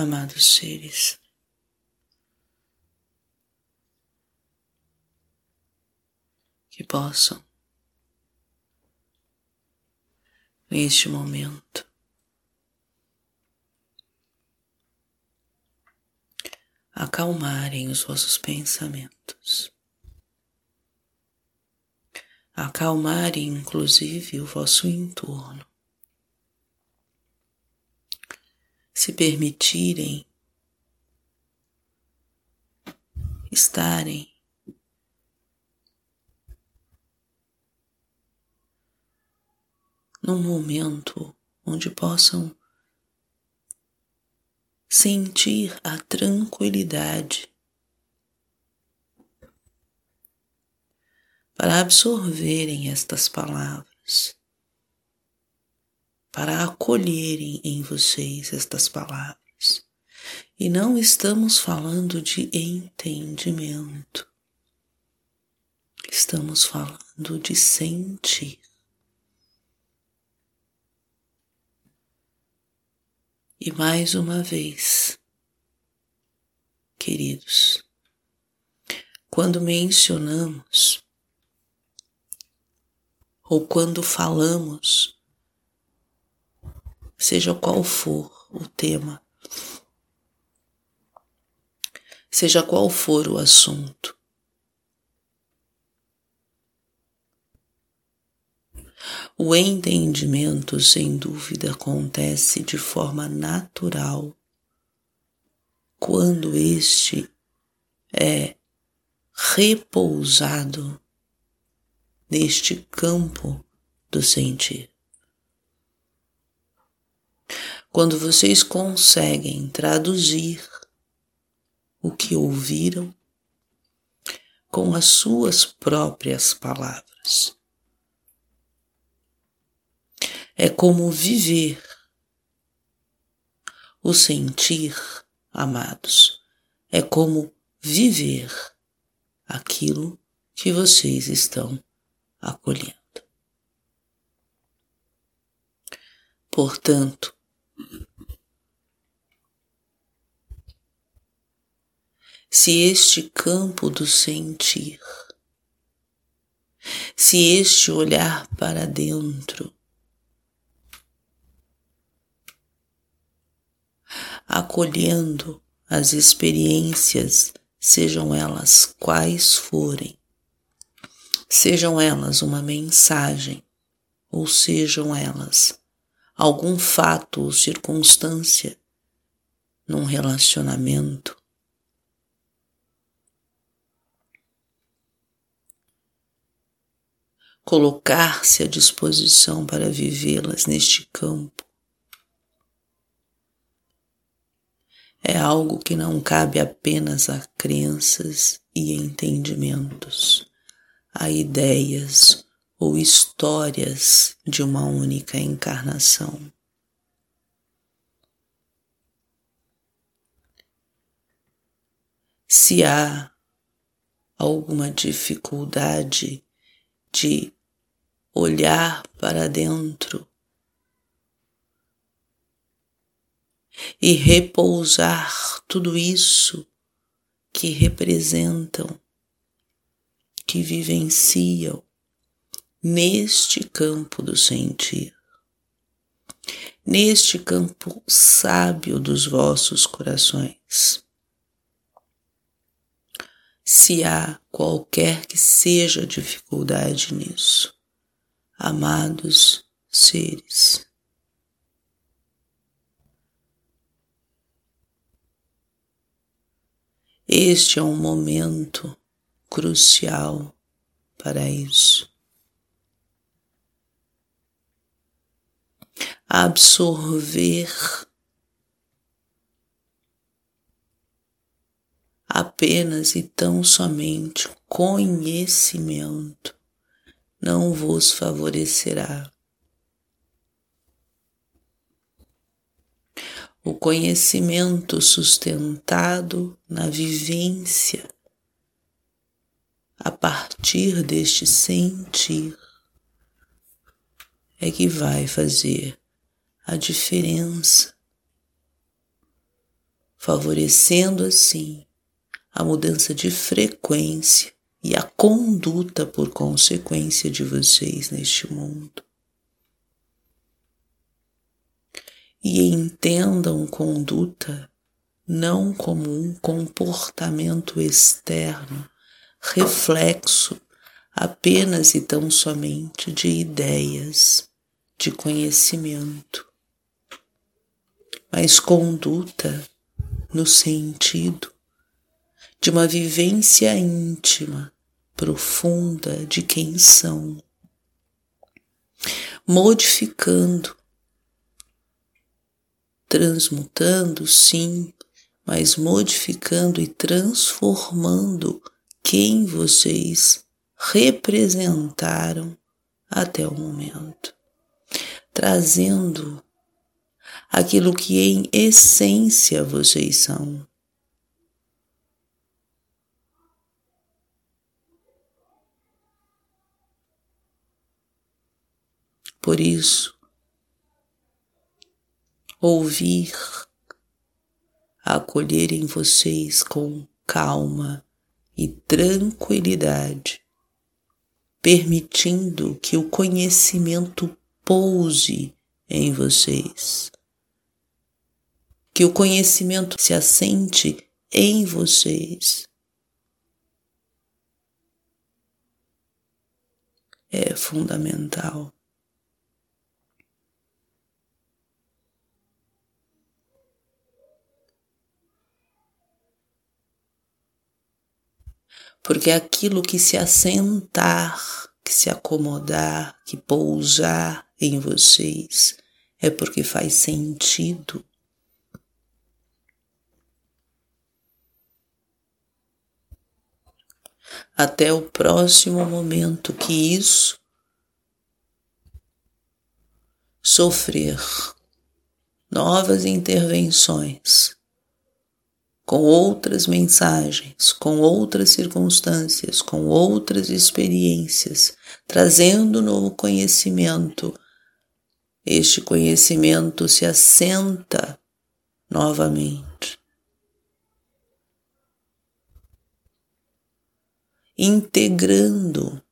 amados seres. Que possam, neste momento, acalmarem os vossos pensamentos, acalmarem inclusive o vosso entorno, se permitirem estarem num momento onde possam sentir a tranquilidade para absorverem estas palavras, para acolherem em vocês estas palavras. E não estamos falando de entendimento, estamos falando de sentir. E mais uma vez, queridos, quando mencionamos ou quando falamos, seja qual for o tema, seja qual for o assunto, o entendimento, sem dúvida, acontece de forma natural quando este é repousado neste campo do sentir. Quando vocês conseguem traduzir o que ouviram com as suas próprias palavras. É como viver o sentir, amados. É como viver aquilo que vocês estão acolhendo. Portanto, se este campo do sentir, se este olhar para dentro, acolhendo as experiências, sejam elas quais forem, sejam elas uma mensagem, ou sejam elas algum fato ou circunstância num relacionamento, colocar-se à disposição para vivê-las neste campo, é algo que não cabe apenas a crenças e entendimentos, a ideias ou histórias de uma única encarnação. Se há alguma dificuldade de olhar para dentro e repousar tudo isso que representam, que vivenciam neste campo do sentir, neste campo sábio dos vossos corações. Se há qualquer que seja dificuldade nisso, amados seres, este é um momento crucial para isso. Absorver apenas e tão somente conhecimento não vos favorecerá. O conhecimento sustentado na vivência, a partir deste sentir, é que vai fazer a diferença favorecendo assim a mudança de frequência e a conduta por consequência de vocês neste mundo. E entendam conduta não como um comportamento externo, reflexo apenas e tão somente de ideias, de conhecimento, mas conduta no sentido de uma vivência íntima, profunda de quem são, modificando, transmutando, sim, mas modificando e transformando quem vocês representaram até o momento, trazendo aquilo que em essência vocês são. Por isso, ouvir, acolher em vocês com calma e tranquilidade, permitindo que o conhecimento pouse em vocês, que o conhecimento se assente em vocês. É fundamental. Porque aquilo que se assentar, que se acomodar, que pousar em vocês, é porque faz sentido. Até o próximo momento que isso sofrer novas intervenções, com outras mensagens, com outras circunstâncias, com outras experiências, trazendo novo conhecimento. Este conhecimento se assenta novamente, integrando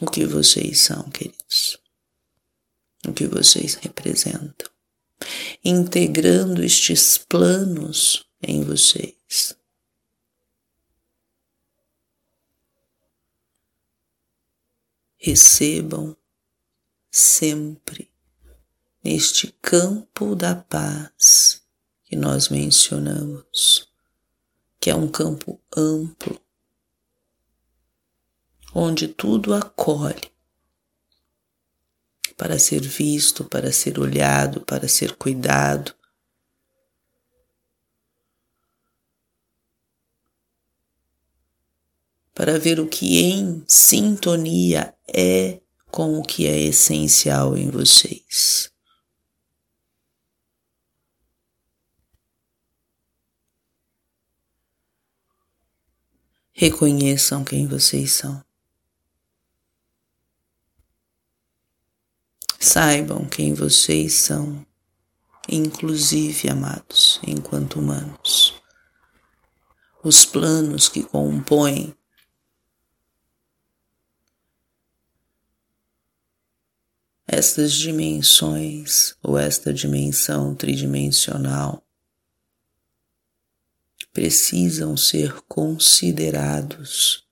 o que vocês são, queridos, o que vocês representam. Integrando estes planos em vocês. Recebam sempre neste campo da paz que nós mencionamos, que é um campo amplo, onde tudo acolhe, para ser visto, para ser olhado, para ser cuidado. Para ver o que em sintonia é com o que é essencial em vocês. Reconheçam quem vocês são. Saibam quem vocês são, inclusive, amados, enquanto humanos. Os planos que compõem estas dimensões ou esta dimensão tridimensional precisam ser considerados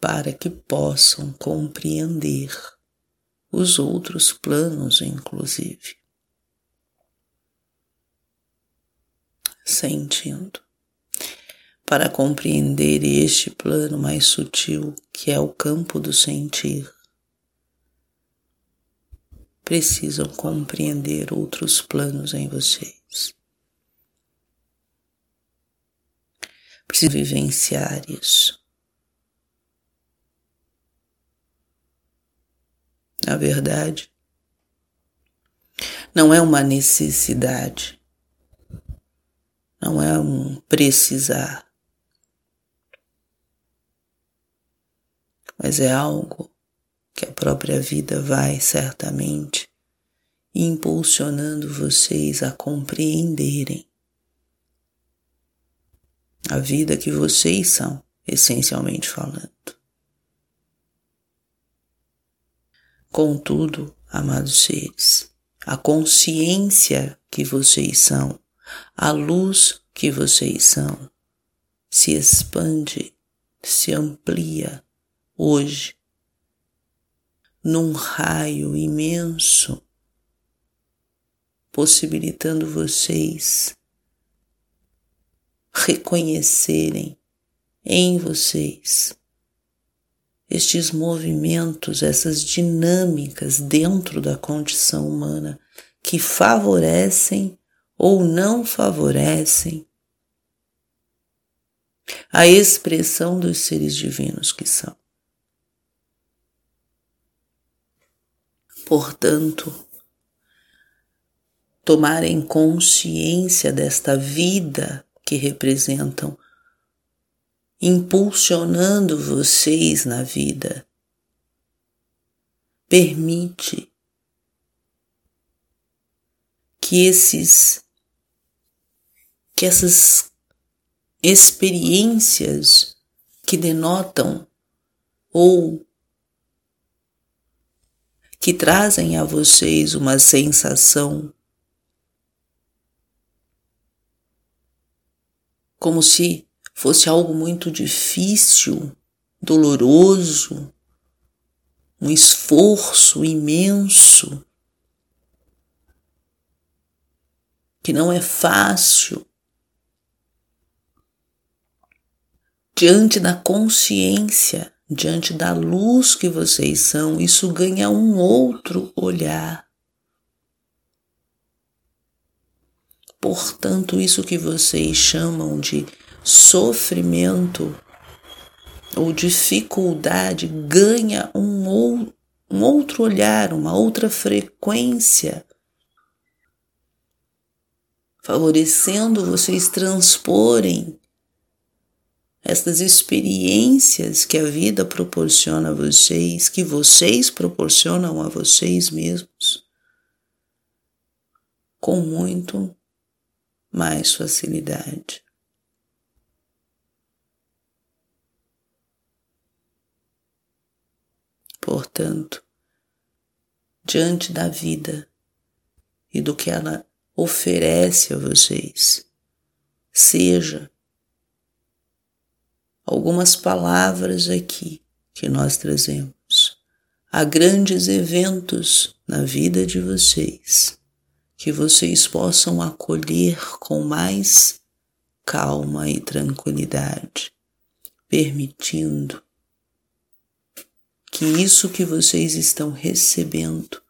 para que possam compreender os outros planos, inclusive, sentindo, para compreender este plano mais sutil, que é o campo do sentir, precisam compreender outros planos em vocês, precisam vivenciar isso. Na verdade, não é uma necessidade, não é um precisar, mas é algo que a própria vida vai certamente impulsionando vocês a compreenderem a vida que vocês são, essencialmente falando. Contudo, amados seres, a consciência que vocês são, a luz que vocês são, se expande, se amplia hoje, num raio imenso, possibilitando vocês reconhecerem em vocês estes movimentos, essas dinâmicas dentro da condição humana que favorecem ou não favorecem a expressão dos seres divinos que são. Portanto, tomarem consciência desta vida que representam, impulsionando vocês na vida, permite que essas experiências que denotam ou que trazem a vocês uma sensação como se fosse algo muito difícil, doloroso, um esforço imenso, que não é fácil, diante da consciência, diante da luz que vocês são, isso ganha um outro olhar. Portanto, isso que vocês chamam de sofrimento ou dificuldade ganha um outro olhar, uma outra frequência, favorecendo vocês transporem estas experiências que a vida proporciona a vocês, que vocês proporcionam a vocês mesmos, com muito mais facilidade. Portanto, diante da vida e do que ela oferece a vocês, seja algumas palavras aqui que nós trazemos, há grandes eventos na vida de vocês, que vocês possam acolher com mais calma e tranquilidade, permitindo que isso que vocês estão recebendo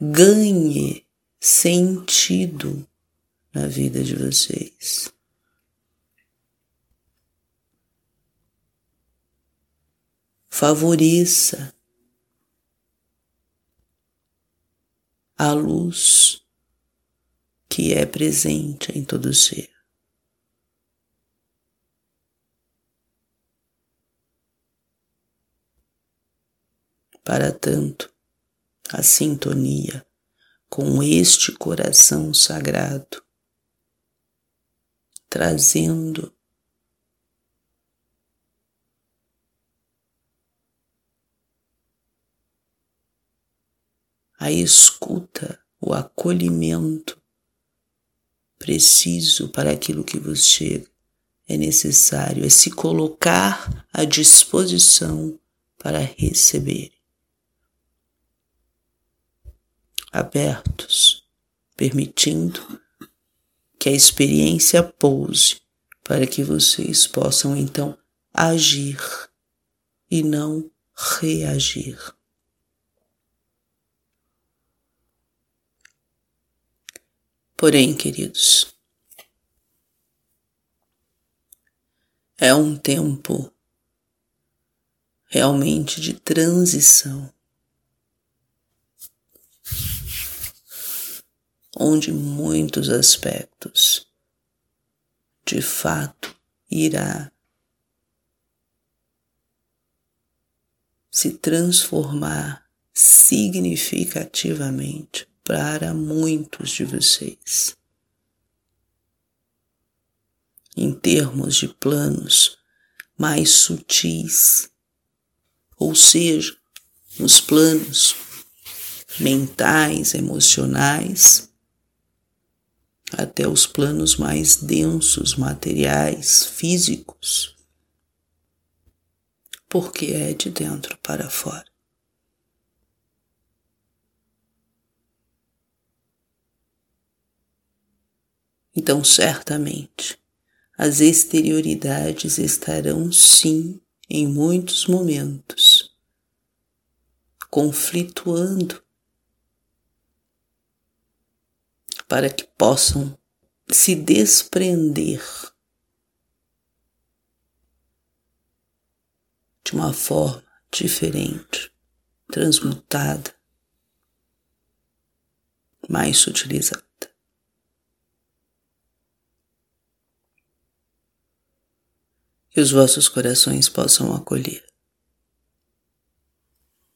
ganhe sentido na vida de vocês. Favoreça a luz que é presente em todo ser. Para tanto, a sintonia com este coração sagrado, trazendo a escuta, o acolhimento preciso para aquilo que vos chega. É necessário, é se colocar à disposição para receber. Abertos, permitindo que a experiência pouse para que vocês possam então agir e não reagir. Porém, queridos, é um tempo realmente de transição, onde muitos aspectos, de fato, irá se transformar, significativamente para muitos de vocês. Em termos de planos mais sutis, ou seja, nos planos mentais, emocionais, até os planos mais densos, materiais, físicos, porque é de dentro para fora. Então, certamente, as exterioridades estarão, sim, em muitos momentos, conflituando para que possam se desprender de uma forma diferente, transmutada, mais sutilizada. Que os vossos corações possam acolher.